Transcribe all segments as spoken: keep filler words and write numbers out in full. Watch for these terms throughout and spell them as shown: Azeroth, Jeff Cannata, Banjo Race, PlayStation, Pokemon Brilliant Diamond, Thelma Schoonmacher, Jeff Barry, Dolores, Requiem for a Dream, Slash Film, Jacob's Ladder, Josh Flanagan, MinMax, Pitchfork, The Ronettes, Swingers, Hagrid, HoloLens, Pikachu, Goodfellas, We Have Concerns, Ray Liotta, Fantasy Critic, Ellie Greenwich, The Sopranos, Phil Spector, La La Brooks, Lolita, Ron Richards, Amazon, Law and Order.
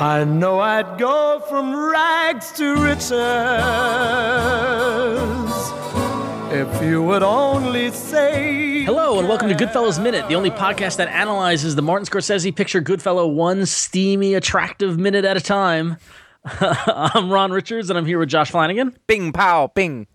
I know I'd go from rags to riches if you would only say... Hello, and welcome to Goodfellas Minute, the only podcast that analyzes the Martin Scorsese picture Goodfellas one steamy, attractive minute at a time. I'm Ron Richards, and I'm here with Josh Flanagan. Bing, pow, bing.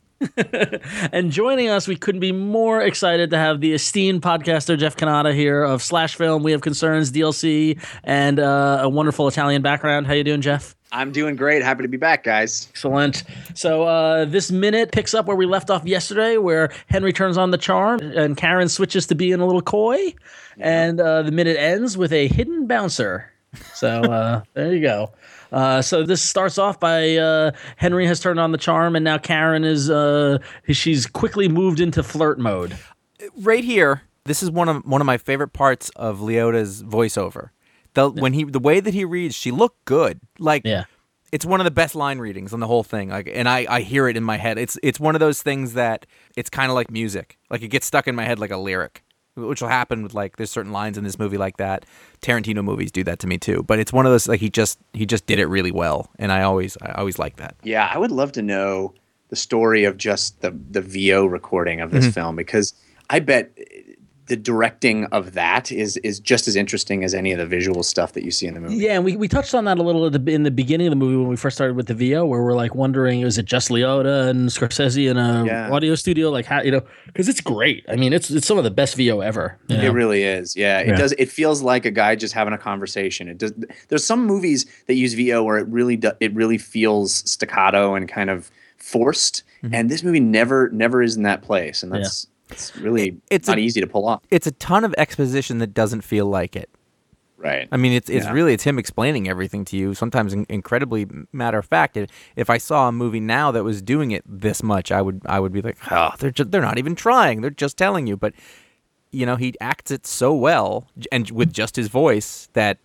And joining us, we couldn't be more excited to have the esteemed podcaster Jeff Cannata here of Slash Film, We Have Concerns, D L C, and uh, a wonderful Italian background. How you doing, Jeff? I'm doing great. Happy to be back, guys. Excellent. So uh, this minute picks up where we left off yesterday, where Henry turns on the charm and Karen switches to being a little coy, yeah. and uh, the minute ends with a hidden bouncer. So uh, there you go. Uh, so this starts off by uh, Henry has turned on the charm, and now Karen is uh, she's quickly moved into flirt mode. Right here, this is one of one of my favorite parts of Liotta's voiceover. The yeah. when he the way that he reads, she looked good. Like yeah. It's one of the best line readings on the whole thing. Like, and I, I hear it in my head. It's it's one of those things that it's kind of like music. Like, it gets stuck in my head like a lyric, which will happen with, like, there's certain lines in this movie like that. Tarantino movies do that to me too. But it's one of those, like, he just he just did it really well, and I always I always like that. Yeah, I would love to know the story of just the the V O recording of this mm-hmm. film, because I bet the directing of that is is just as interesting as any of the visual stuff that you see in the movie. Yeah, and we, we touched on that a little in the, in the beginning of the movie when we first started with the V O, where we're like wondering, is it just Liotta and Scorsese in a yeah. audio studio? Like how, you know, because it's great. I mean, it's it's some of the best V O ever. You know? It really is. Yeah, it yeah. does. It feels like a guy just having a conversation. It does. There's some movies that use V O where it really do, it really feels staccato and kind of forced, mm-hmm. and this movie never never is in that place, and that's. Yeah. It's really it's not a, easy to pull off. It's a ton of exposition that doesn't feel like it. Right. I mean, it's it's yeah. really it's him explaining everything to you, sometimes in, incredibly matter of fact. If, if I saw a movie now that was doing it this much, I would I would be like, oh, they're just, they're not even trying. They're just telling you. But you know, he acts it so well and with just his voice that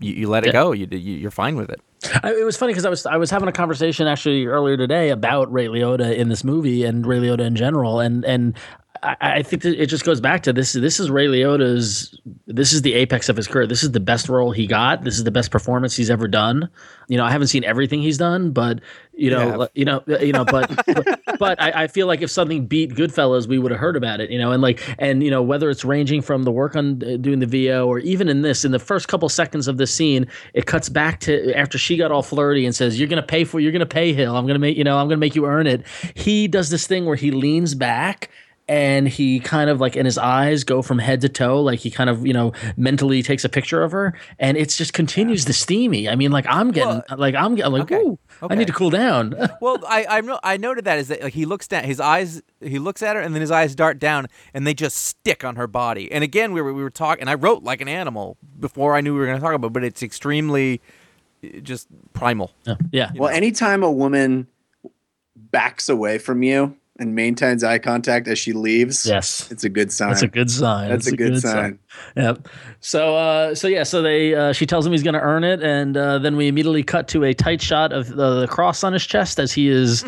you, you let it yeah. go. You, you you're fine with it. I, it was funny because I was I was having a conversation actually earlier today about Ray Liotta in this movie and Ray Liotta in general, and and I, I think that it just goes back to this. This is Ray Liotta's. This is the apex of his career. This is the best role he got. This is the best performance he's ever done. You know, I haven't seen everything he's done, but you know, yeah. you know, you know, but but, but I, I feel like if something beat Goodfellas, we would have heard about it. You know, and like and you know whether it's ranging from the work on doing the V O or even in this, in the first couple seconds of this scene, it cuts back to after she. She got all flirty and says, "You're gonna pay for. You're gonna pay Hill. I'm gonna make you know. I'm gonna make you earn it." He does this thing where he leans back and he kind of like, and his eyes go from head to toe, like he kind of you know mentally takes a picture of her, and it just continues the steamy. I mean, like I'm getting, well, like I'm, I'm like, okay, ooh, okay. I need to cool down. Well, I I, no, I noted that is that like he looks down, his eyes, he looks at her, and then his eyes dart down, and they just stick on her body. And again, we were we were talking, and I wrote like an animal before I knew we were going to talk about, but it's extremely. Just primal. Yeah. yeah. Well, know. Anytime a woman backs away from you and maintains eye contact as she leaves, yes, it's a good sign. That's a good sign. That's, That's a, a good, good sign. sign. Yep. So, uh, so yeah. So they, uh, she tells him he's going to earn it, and uh, then we immediately cut to a tight shot of the, the cross on his chest as he is.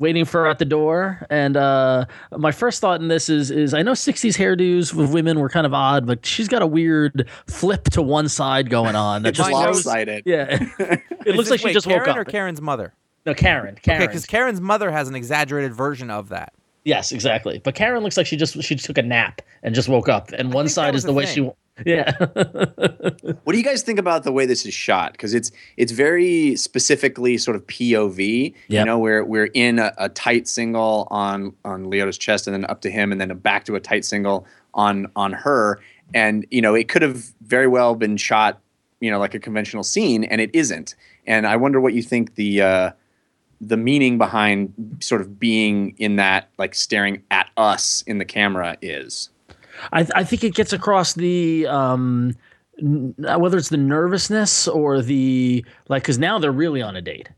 Waiting for her at the door, and uh, my first thought in this is is I know sixties hairdos with women were kind of odd, but she's got a weird flip to one side going on. That it's just lopsided. Yeah, it is looks this, like she wait, just Karen woke up. Karen or Karen's mother? No, Karen. Karen. Okay, because Karen's mother has an exaggerated version of that. Yes, exactly. But Karen looks like she just she took a nap and just woke up, and I one side is the way thing. she. Yeah. What do you guys think about the way this is shot? Because it's it's very specifically sort of P O V. Yep. You know, we're we're in a, a tight single on on Liotta's chest, and then up to him, and then back to a tight single on on her. And you know, it could have very well been shot, you know, like a conventional scene, and it isn't. And I wonder what you think the uh, the meaning behind sort of being in that, like staring at us in the camera, is. I, th- I think it gets across the um, n- whether it's the nervousness or the like, because now they're really on a date.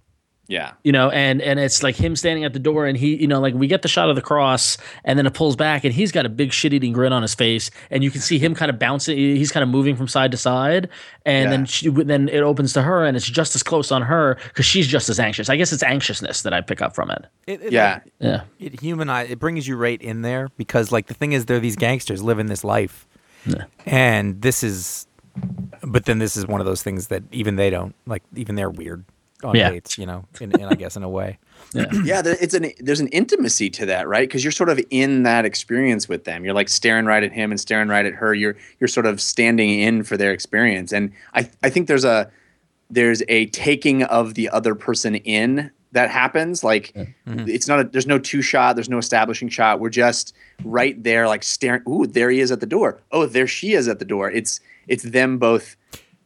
Yeah. You know, and and it's like him standing at the door, and he, you know, like we get the shot of the cross, and then it pulls back, and he's got a big shit-eating grin on his face, and you can see him kind of bouncing. He's kind of moving from side to side, and yeah. then she, then it opens to her, and it's just as close on her because she's just as anxious. I guess it's anxiousness that I pick up from it. it, it yeah. It, yeah. It humanizes. It brings you right in there because, like, the thing is, they're these gangsters living this life, yeah. and this is, but then this is one of those things that even they don't like. Even they're weird. On yeah. dates, you know, and I guess in a way, yeah, yeah there, it's an there's an intimacy to that, right? Because you're sort of in that experience with them. You're like staring right at him and staring right at her. You're you're sort of standing in for their experience, and I I think there's a there's a taking of the other person in that happens. Like mm-hmm. it's not a, there's no two shot, there's no establishing shot. We're just right there, like staring. Ooh, there he is at the door. Oh, there she is at the door. It's it's them both.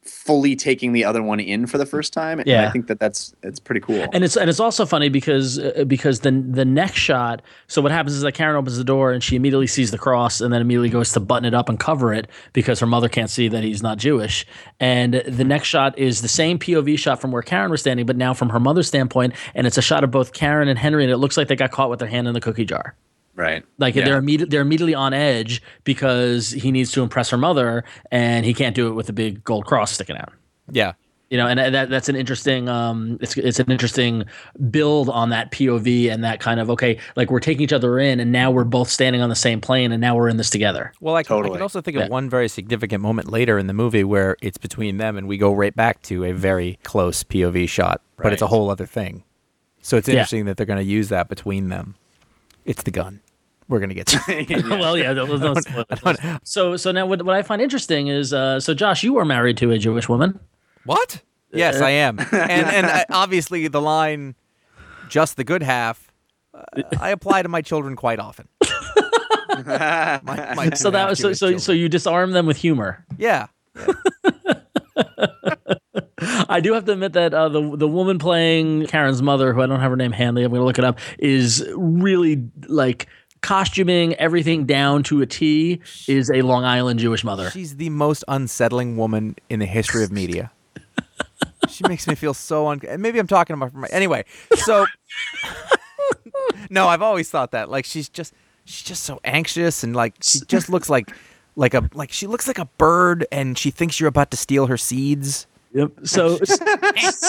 Fully taking the other one in for the first time, and yeah. I think that that's it's pretty cool. And it's and it's also funny because uh, because the the next shot. So what happens is that Karen opens the door and she immediately sees the cross, and then immediately goes to button it up and cover it because her mother can't see that he's not Jewish. And the next shot is the same P O V shot from where Karen was standing, but now from her mother's standpoint, and it's a shot of both Karen and Henry, and it looks like they got caught with their hand in the cookie jar. Right. Like yeah. they're imme- they're immediately on edge because he needs to impress her mother, and he can't do it with a big gold cross sticking out. Yeah. You know, and that that's an interesting um it's it's an interesting build on that P O V and that kind of okay, like we're taking each other in, and now we're both standing on the same plane, and now we're in this together. Well, I can, totally. I can also think of yeah. one very significant moment later in the movie where it's between them, and we go right back to a very close P O V shot, right. But it's a whole other thing. So it's interesting yeah. that they're going to use that between them. It's the gun. we're going to get to. yeah. Well, yeah, that was no spoilers. So, so now what, what I find interesting is, uh, so Josh, you are married to a Jewish woman. What? Yes, uh, I am. And and uh, obviously the line, just the good half, uh, I apply to my children quite often. my, my so that was so so, so you disarm them with humor. Yeah. yeah. I do have to admit that uh, the the woman playing Karen's mother, who I don't have her name handy, I'm going to look it up, is really like costuming everything down to a T. Is a Long Island Jewish mother. She's the most unsettling woman in the history of media. She makes me feel so un. Maybe I'm talking about my anyway. So no, I've always thought that. Like she's just she's just so anxious and like she just looks like like a like she looks like a bird and she thinks you're about to steal her seeds. Yep. So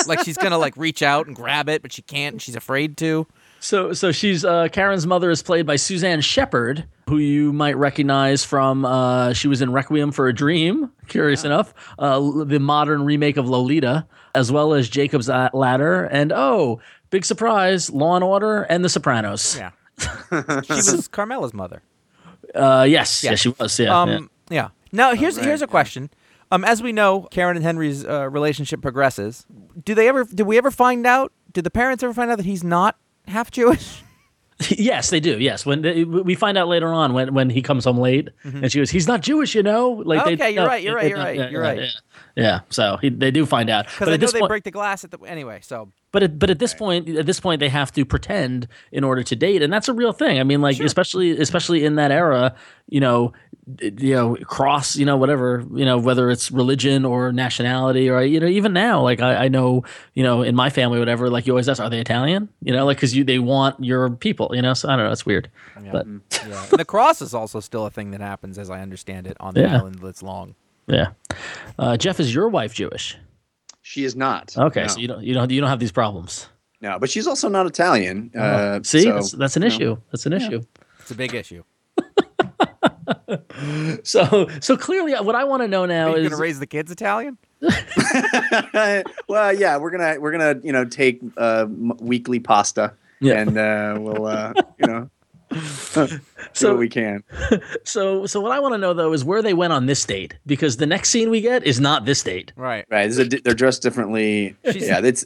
like she's gonna like reach out and grab it, but she can't. And she's afraid to. So so she's uh, Karen's mother is played by Suzanne Shepherd, who you might recognize from uh, she was in Requiem for a Dream. Curious yeah. enough, uh, the modern remake of Lolita, as well as Jacob's Ladder, and oh, big surprise, Law and Order and The Sopranos. Yeah, she was Carmela's mother. Uh, yes, yes, yes, she was. Yeah, um, yeah. yeah. Now here's oh, right, here's a question. Yeah. Um, as we know, Karen and Henry's uh, relationship progresses. Do they ever? Did we ever find out? Did the parents ever find out that he's not half Jewish? Yes, they do. Yes, when they, we find out later on when, when he comes home late, mm-hmm. and she goes, "He's not Jewish, you know." Like, okay, they, you're no, right, you're right, you're right, you're right. Yeah, yeah. yeah. so he, they do find out because I know they point, break the glass at the anyway. So, but at, but at this right. point, at this point, they have to pretend in order to date, and that's a real thing. I mean, like sure. especially especially in that era, you know. You know, cross, you know, whatever, you know, whether it's religion or nationality or, you know, even now, like I, I know, you know, in my family, whatever, like you always ask, are they Italian? You know, like because you they want your people, you know, so I don't know. It's weird. Yeah. But yeah. The cross is also still a thing that happens, as I understand it, on the yeah. island that's long. Yeah. Uh, Jeff, is your wife Jewish? She is not. Okay. No. So you don't you don't you don't have these problems. No, but she's also not Italian. No. Uh, See, so, that's, that's an issue. Know. That's an issue. Yeah. It's a big issue. So, so clearly, what I want to know now Are you is going to raise the kids Italian. Well, yeah, we're gonna we're gonna you know take uh, m- weekly pasta, yeah. and uh, we'll uh, you know do so what we can. So, so what I want to know though is where they went on this date because the next scene we get is not this date. Right, right. This is a di- they're dressed differently. She's, yeah, it's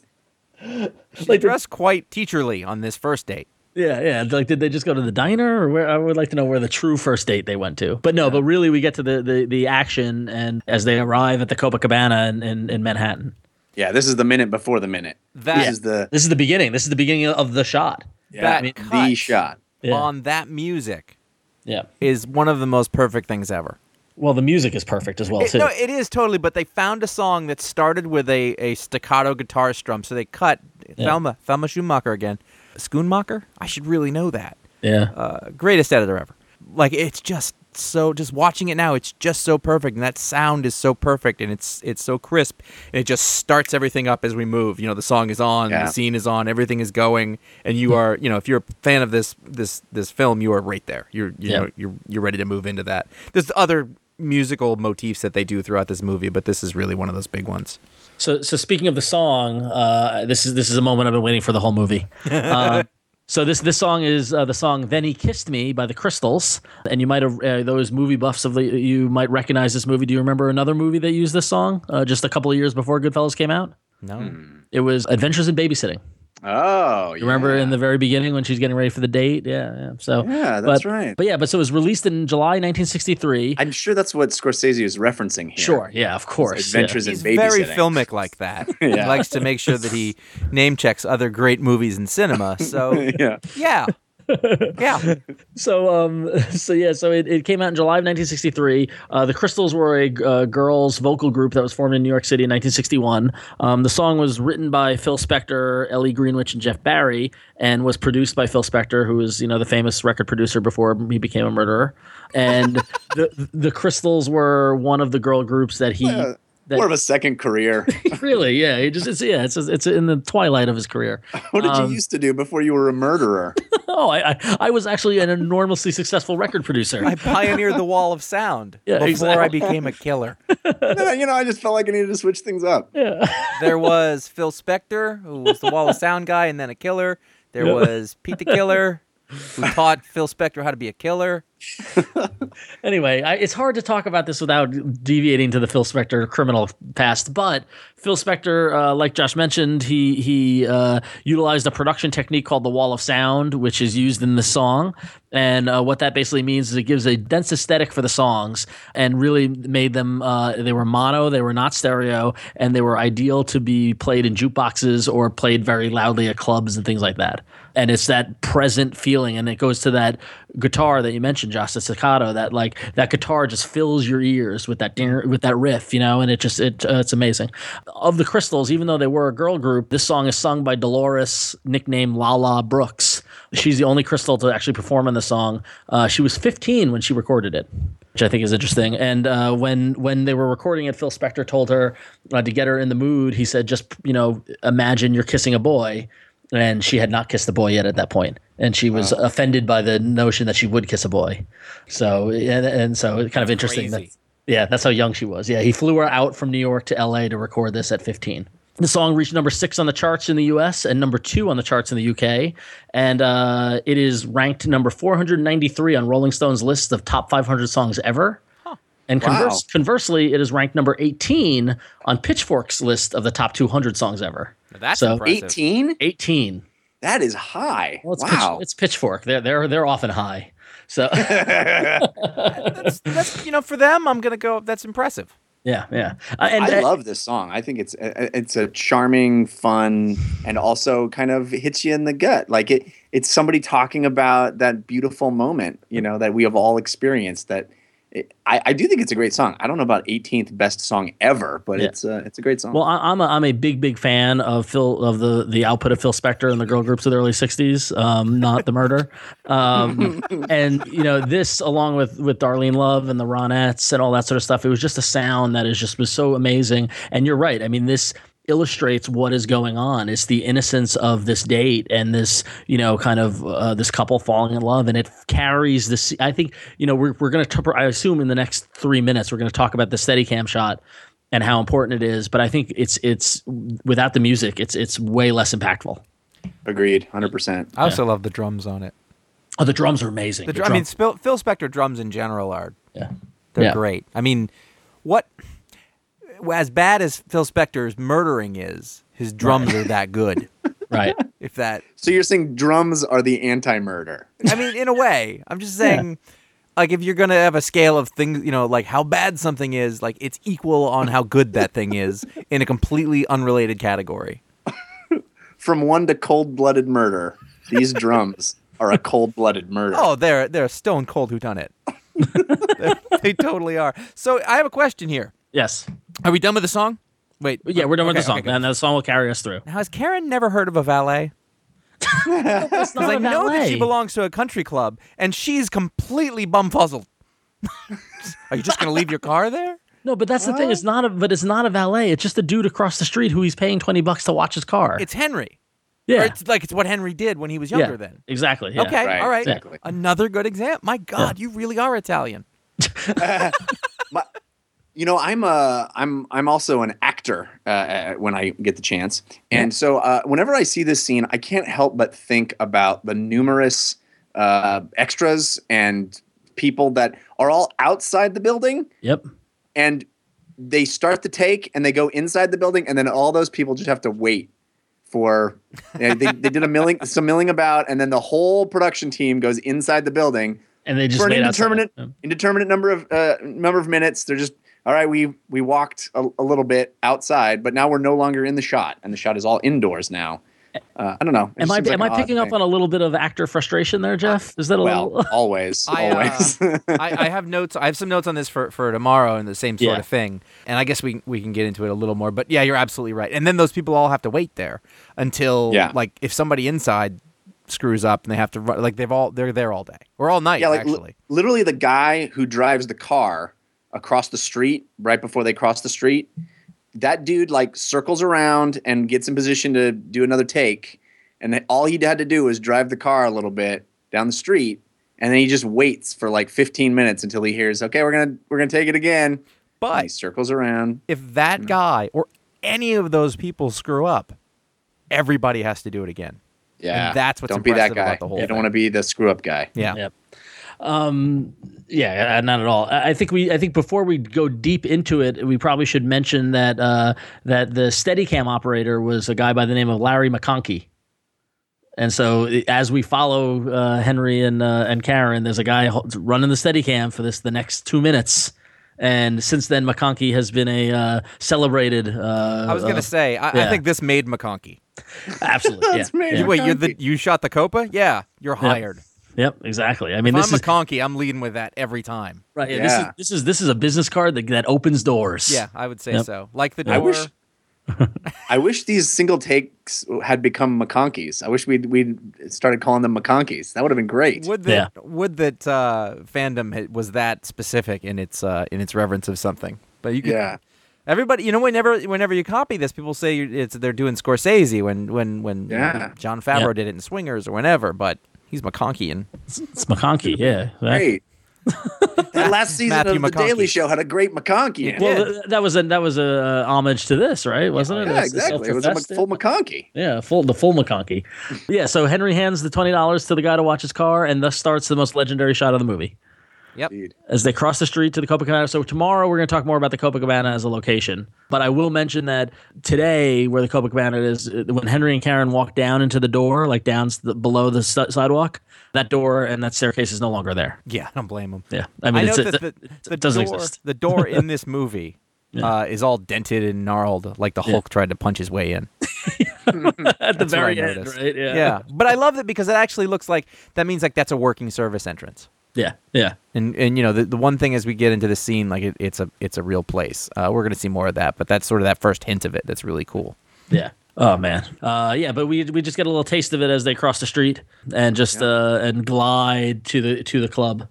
she's like dressed quite teacherly on this first date. Yeah, yeah. Like, did they just go to the diner, or where? I would like to know where the true first date they went to. But no, yeah. but really, we get to the, the, the action, and as they arrive at the Copacabana in, in, in Manhattan. Yeah, this is the minute before the minute. That this yeah. is the this is the beginning. This is the beginning of the shot. Yeah, that I mean, cut the shot yeah. on that music. Yeah, is one of the most perfect things ever. Well, the music is perfect as well it, too. No, it is totally. But they found a song that started with a, a staccato guitar strum, so they cut yeah. Thelma Thelma Schoonmacher again. Schoonmacher? I should really know that. Yeah. Uh, greatest editor ever. Like it's just so. Just watching it now, it's just so perfect, and that sound is so perfect, and it's it's so crisp, and it just starts everything up as we move. You know, the song is on, yeah. the scene is on, everything is going, and you are. You know, if you're a fan of this this this film, you are right there. You're you yeah. know you're you're ready to move into that. There's other musical motifs that they do throughout this movie, but this is really one of those big ones. So, so speaking of the song, uh, this is this is a moment I've been waiting for the whole movie. Uh, so this this song is uh, the song "Then He Kissed Me" by The Crystals, and you might have uh, those movie buffs of the, you might recognize this movie. Do you remember another movie that used this song uh, just a couple of years before Goodfellas came out? No, hmm. It was Adventures in Babysitting. Oh, you yeah. remember in the very beginning when she's getting ready for the date? Yeah, yeah. So yeah, that's but, right. But yeah, but so it was released in July nineteen sixty-three. I'm sure that's what Scorsese is referencing here. Sure, yeah, of course. Adventures yeah. in Babysitting. He's very filmic like that. yeah. He likes to make sure that he name checks other great movies in cinema. So yeah. yeah. yeah. So, um, so yeah, so it, it came out in July of nineteen sixty-three. Uh, the Crystals were a uh, girls' vocal group that was formed in New York City in nineteen sixty-one. Um, the song was written by Phil Spector, Ellie Greenwich, and Jeff Barry, and was produced by Phil Spector, who was, you know, the famous record producer before he became a murderer. And the the Crystals were one of the girl groups that he. Yeah. That, more of a second career, really. Yeah, he just it's yeah, it's it's in the twilight of his career. What did um, you used to do before you were a murderer? oh, I, I I was actually an enormously successful record producer. I pioneered the wall of sound yeah, before exactly. I became a killer. no, you know, I just felt like I needed to switch things up. Yeah. There was Phil Spector, who was the wall of sound guy, and then a killer. There yep. was Pete the Killer. who taught Phil Spector how to be a killer. Anyway, I, it's hard to talk about this without deviating to the Phil Spector criminal past, but Phil Spector, uh, like Josh mentioned, he he uh, utilized a production technique called the Wall of Sound, which is used in the song, and uh, what that basically means is it gives a dense aesthetic for the songs and really made them uh, – they were mono, they were not stereo, and they were ideal to be played in jukeboxes or played very loudly at clubs and things like that. And it's that present feeling, and it goes to that guitar that you mentioned, Josh, the staccato. That like that guitar just fills your ears with that with that riff, you know. And it just it uh, it's amazing. Of the Crystals, even though they were a girl group, this song is sung by Dolores, nicknamed La La Brooks. She's the only Crystal to actually perform on the song. Uh, she was fifteen when she recorded it, which I think is interesting. And uh, when when they were recording it, Phil Spector told her uh, to get her in the mood. He said, "Just you know, imagine you're kissing a boy." And she had not kissed the boy yet at that point, and she was wow. offended by the notion that she would kiss a boy. So and, and so it's kind that's of interesting. That, yeah, that's how young she was. Yeah, he flew her out from New York to L A to record this at fifteen. The song reached number six on the charts in the U S and number two on the charts in the U K, and uh, it is ranked number four hundred ninety-three on Rolling Stone's list of top five hundred songs ever. And converse, wow. conversely, it is ranked number eighteen on Pitchfork's list of the top two hundred songs ever. Now that's so impressive. eighteen? eighteen. That is high. Well, it's wow. Pitch, it's Pitchfork. They're they're they're often high. So that's, that's you know for them, I'm gonna go. That's impressive. Yeah, yeah. Uh, and, I love this song. I think it's it's a charming, fun, and also kind of hits you in the gut. Like it, it's somebody talking about that beautiful moment, you know, that we have all experienced. That. I, I do think it's a great song. I don't know about eighteenth best song ever, but yeah. it's uh, it's a great song. Well, I, I'm a I'm a big big fan of Phil of the, the output of Phil Spector and the girl groups of the early sixties. Um, not the murder, um, and you know this along with, with Darlene Love and the Ronettes and all that sort of stuff. It was just a sound that is just was so amazing. And you're right. I mean this. Illustrates what is going on. It's the innocence of this date and this, you know, kind of uh, this couple falling in love, and it carries this. I think, you know, we're we're going to. I assume in the next three minutes we're going to talk about the Steadicam shot and how important it is. But I think it's it's without the music, it's it's way less impactful. Agreed, one hundred percent. I also yeah. love the drums on it. Oh, the drums are amazing. The dr- the drum- I mean, Phil, Phil Spector drums in general are yeah, they're yeah. great. I mean, what. As bad as Phil Spector's murdering is, his drums right. are that good. Right. If that. So you're saying drums are the anti-murder. I mean, in a way. I'm just saying, yeah. like, if you're going to have a scale of things, you know, like how bad something is, like, it's equal on how good that thing is in a completely unrelated category. From one to cold-blooded murder, these drums are a cold-blooded murder. Oh, they're, they're a stone-cold whodunit. They totally are. So I have a question here. Yes. Are we done with the song? Wait. Yeah, we're done okay, with the song. Okay, and the song will carry us through. Now, has Karen never heard of a valet? Because I know that she belongs to a country club, and she's completely bumfuzzled. Are you just going to leave your car there? No, but that's what? the thing. It's not a. But it's not a valet. It's just a dude across the street who he's paying twenty bucks to watch his car. It's Henry. Yeah. Or it's like it's what Henry did when he was younger. Yeah, then. Exactly. Yeah. Okay. Right, all right. Exactly. Another good example. My God, yeah. you really are Italian. uh, my- You know, I'm a, I'm I'm also an actor uh, when I get the chance, and yeah. so uh, whenever I see this scene, I can't help but think about the numerous uh, extras and people that are all outside the building. Yep. And they start the take, and they go inside the building, and then all those people just have to wait for. You know, they they did a milling, some milling about, and then the whole production team goes inside the building, and they just for an indeterminate outside. indeterminate number of uh, number of minutes. They're just all right, we we walked a, a little bit outside, but now we're no longer in the shot, and the shot is all indoors now. Uh, I don't know. It am I like am I picking thing. up on a little bit of actor frustration there, Jeff? Is that a well, little? always, I, always. Uh, I, I have notes. I have some notes on this for, for tomorrow and the same sort yeah. of thing. And I guess we we can get into it a little more. But yeah, you're absolutely right. And then those people all have to wait there until yeah. like if somebody inside screws up and they have to run, like they've all they're there all day or all night. Yeah, like actually. L- literally the guy who drives the car across the street, right before they cross the street, that dude like circles around and gets in position to do another take. And all he had to do was drive the car a little bit down the street. And then he just waits for like fifteen minutes until he hears, okay, we're going to, we're going to take it again. But and he circles around. If that you know. guy or any of those people screw up, everybody has to do it again. Yeah, and that's what's don't impressive be that guy. About the whole. You thing. Don't want to be the screw up guy. Yeah. Yep. Um. Yeah. Not at all. I think we. I think before we go deep into it, we probably should mention that uh, that the Steadicam operator was a guy by the name of Larry McConkey. And so as we follow uh, Henry and uh, and Karen, there's a guy running the Steadicam for this the next two minutes. And since then, McConkey has been a uh, celebrated. Uh, I was going to uh, say, I, yeah. I think this made McConkey. Absolutely, yeah. made yeah. McConkey. Wait, you're the, you shot the Copa? Yeah, you're hired. Yep, yep exactly. I mean, if this I'm is McConkey. I'm leading with that every time. Right. Yeah, yeah. This is this is this is a business card that, that opens doors. Yeah, I would say yep. so. Like the door. I wish. I wish these single takes had become McConkeys. I wish we we started calling them McConkeys. That would have been great. Would that yeah. would that uh, fandom was that specific in its uh, in its reverence of something? But you could, yeah, everybody. You know, whenever whenever you copy this, people say it's they're doing Scorsese when when when yeah. John Favreau yeah. did it in Swingers or whenever. But he's McConkeyan. It's, it's McConkey, yeah, right. Great. That last season Matthew of McConkey. The Daily Show had a great McConkey. Well, that was a that was a uh, homage to this, right? Wasn't it? Yeah, it's, exactly. It was a full McConkey. Yeah, full the full McConkey. Yeah. So Henry hands the twenty dollars to the guy to watch his car, and thus starts the most legendary shot of the movie. Yep. Indeed. As they cross the street to the Copacabana. So tomorrow we're going to talk more about the Copacabana as a location. But I will mention that today where the Copacabana is, when Henry and Karen walk down into the door, like down the, below the st- sidewalk, that door and that staircase is no longer there. Yeah, I don't blame them. Yeah. I mean, I it's, it, the, it, the it doesn't door, exist. The door in this movie yeah. uh, is all dented and gnarled like the Hulk yeah. tried to punch his way in. At the very end, right? Yeah. yeah. But I love that because it actually looks like that means like that's a working service entrance. Yeah, yeah, and and you know the, the one thing as we get into the scene, like it, it's a it's a real place. Uh, we're gonna see more of that, but that's sort of that first hint of it. That's really cool. Yeah. Oh man. Uh, yeah, but we we just get a little taste of it as they cross the street and just yeah. uh, and glide to the to the club.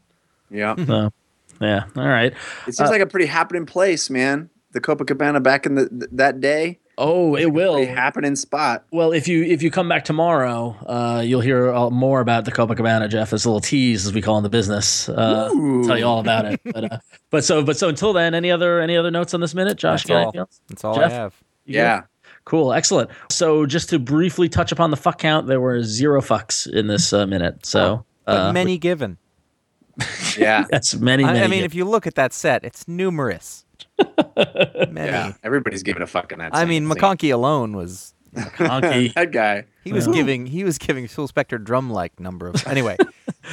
Yeah. So, yeah. All right. It seems uh, like a pretty happening place, man. The Copacabana back in the th- that day. Oh, it will a happening spot. Well, if you if you come back tomorrow, uh, you'll hear uh, more about the Copacabana, Jeff. This little tease, as we call in the business, uh, tell you all about it. But uh, but so but so until then, any other any other notes on this minute, Josh? That's all. That's all Jeff, I have. Yeah, good? Cool, excellent. So just to briefly touch upon the fuck count, there were zero fucks in this uh, minute. So but uh, many we, given. Yeah, that's many. I, many I mean, given. If you look at that set, it's numerous. Yeah, everybody's giving a fuck on that. I mean, McConkey alone was McConkey. That guy. He was yeah. giving. He was giving Phil Spector drum-like number of. Anyway.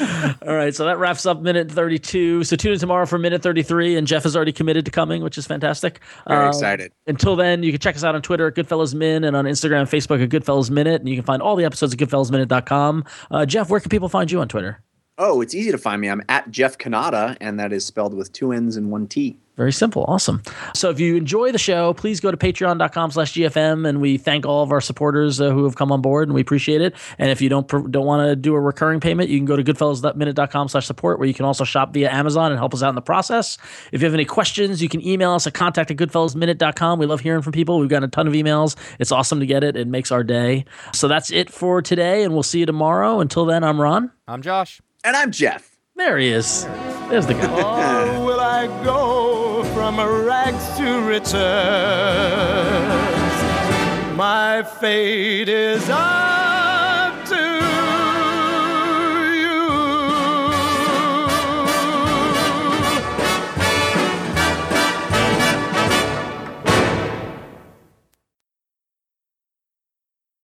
All right, so that wraps up minute thirty-two. So tune in tomorrow for minute thirty-three, and Jeff is already committed to coming, which is fantastic. Very um, excited. Until then, you can check us out on Twitter at Goodfellas Min and on Instagram, Facebook at Goodfellas Minute, and you can find all the episodes at Goodfellas Minute dot com. Uh, Jeff, where can people find you on Twitter? Oh, it's easy to find me. I'm at Jeff Cannata, and that is spelled with two N's and one T. Very simple. Awesome. So if you enjoy the show, please go to patreon dot com slash G F M, and we thank all of our supporters uh, who have come on board, and we appreciate it. And if you don't pr- don't want to do a recurring payment, you can go to goodfellas minute dot com slash support, where you can also shop via Amazon and help us out in the process. If you have any questions, you can email us at contact at goodfellas minute dot com. We love hearing from people. We've gotten a ton of emails. It's awesome to get it. It makes our day. So that's it for today, and we'll see you tomorrow. Until then, I'm Ron. I'm Josh. And I'm Jeff. There he is. There's the guy. Or will I go from rags to riches? My fate is on.